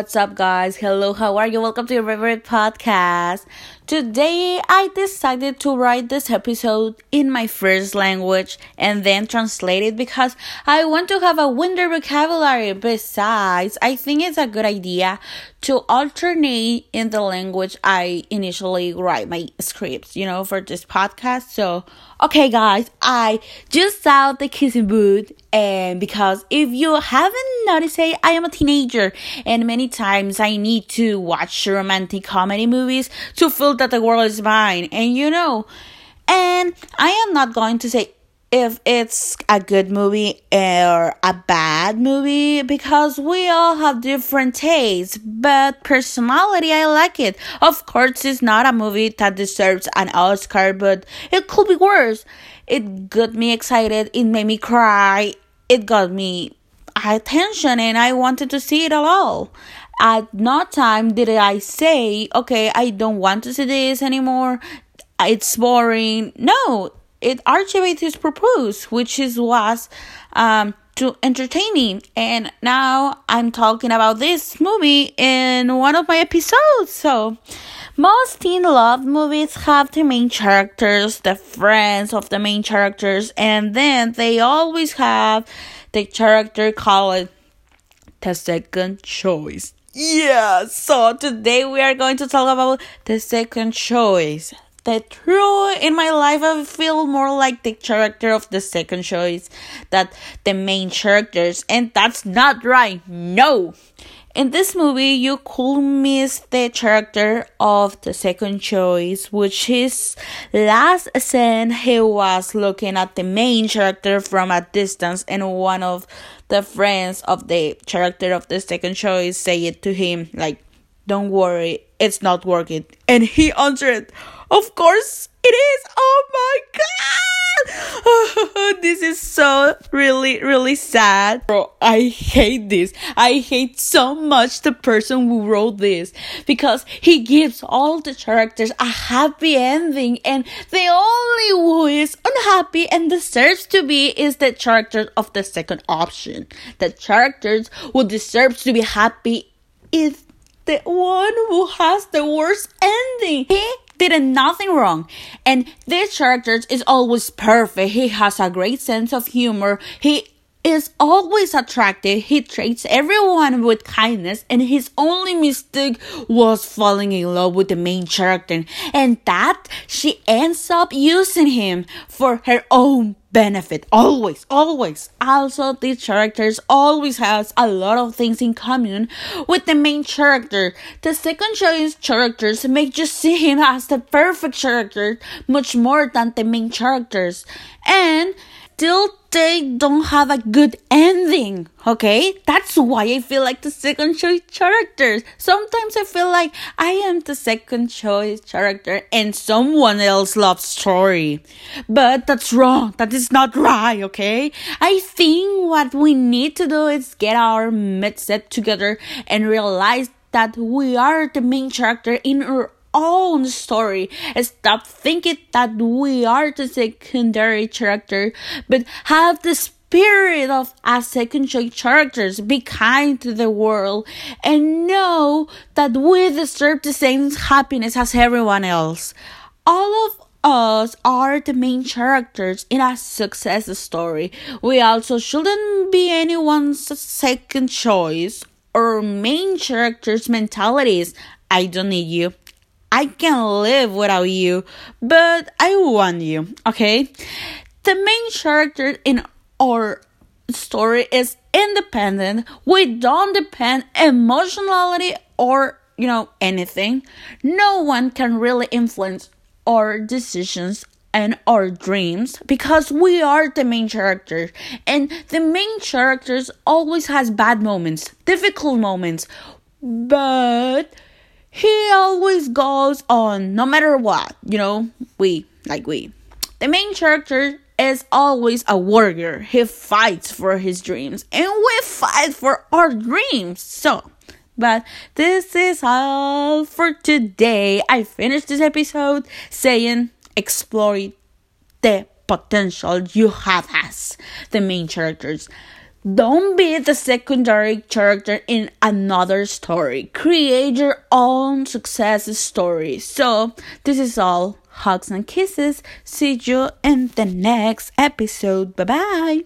What's up, guys? Hello, how are you? Welcome to your favorite podcast. Today, I decided to write this episode in my first language and then translate it because I want to have a winter vocabulary. Besides, I think it's a good idea to alternate in the language I initially write my scripts, for this podcast. So, okay, guys, I just saw The Kissing Booth, and because if you haven't noticed it, I am a teenager, and many times I need to watch romantic comedy movies to feel that the world is mine, and I am not going to say if it's a good movie or a bad movie because we all have different tastes, but personality, I like it. Of course, it's not a movie that deserves an Oscar, but it could be worse. It got me excited, it made me cry, it got me attention, and I wanted to see it all. At no time did I say, okay, I don't want to see this anymore, it's boring. No, it archived his purpose, which was to entertain me. And now I'm talking about this movie in one of my episodes. So, most teen love movies have the main characters, the friends of the main characters, and then they always have the character called the second choice. Yeah, so today we are going to talk about the second choice. The true in my life, I feel more like the character of the second choice than the main characters, and that's not right. No, in this movie you could miss the character of the second choice, which is last scene he was looking at the main character from a distance, and one of the friends of the character of the second choice said to him like, "Don't worry, it's not working," and he answered, "Of course it is." Oh my god! Oh, this is so really, really sad. Bro, I hate this. I hate so much the person who wrote this because he gives all the characters a happy ending, and the only who is unhappy and deserves to be is the character of the second option. The characters who deserves to be happy is the one who has the worst ending. He did nothing wrong, and this character is always perfect. He has a great sense of humor, he is always attractive, he treats everyone with kindness, and his only mistake was falling in love with the main character, and that she ends up using him for her own benefit. Always. Also, these characters always has a lot of things in common with the main character. The second choice characters make you see him as the perfect character much more than the main characters, and still they don't have a good ending, okay? That's why I feel like the second choice characters. Sometimes I feel like I am the second choice character and someone else's love story. But that's wrong. That is not right, okay? I think what we need to do is get our mindset together and realize that we are the main character in our own story. Stop thinking that we are the secondary character, but have the spirit of a second choice characters. Be kind to the world and know that we deserve the same happiness as everyone else. All of us are the main characters in a success story. We also shouldn't be anyone's second choice or main character's mentalities. I don't need you. I can live without you, but I want you, okay? The main character in our story is independent. We don't depend emotionally or, anything. No one can really influence our decisions and our dreams because we are the main character, and the main characters always has bad moments, difficult moments, but he always goes on no matter what, The main character is always a warrior. He fights for his dreams, and we fight for our dreams. So, but this is all for today. I finished this episode saying explore the potential you have as the main characters. Don't be the secondary character in another story. Create your own success story. So, this is all. Hugs and kisses. See you in the next episode. Bye-bye.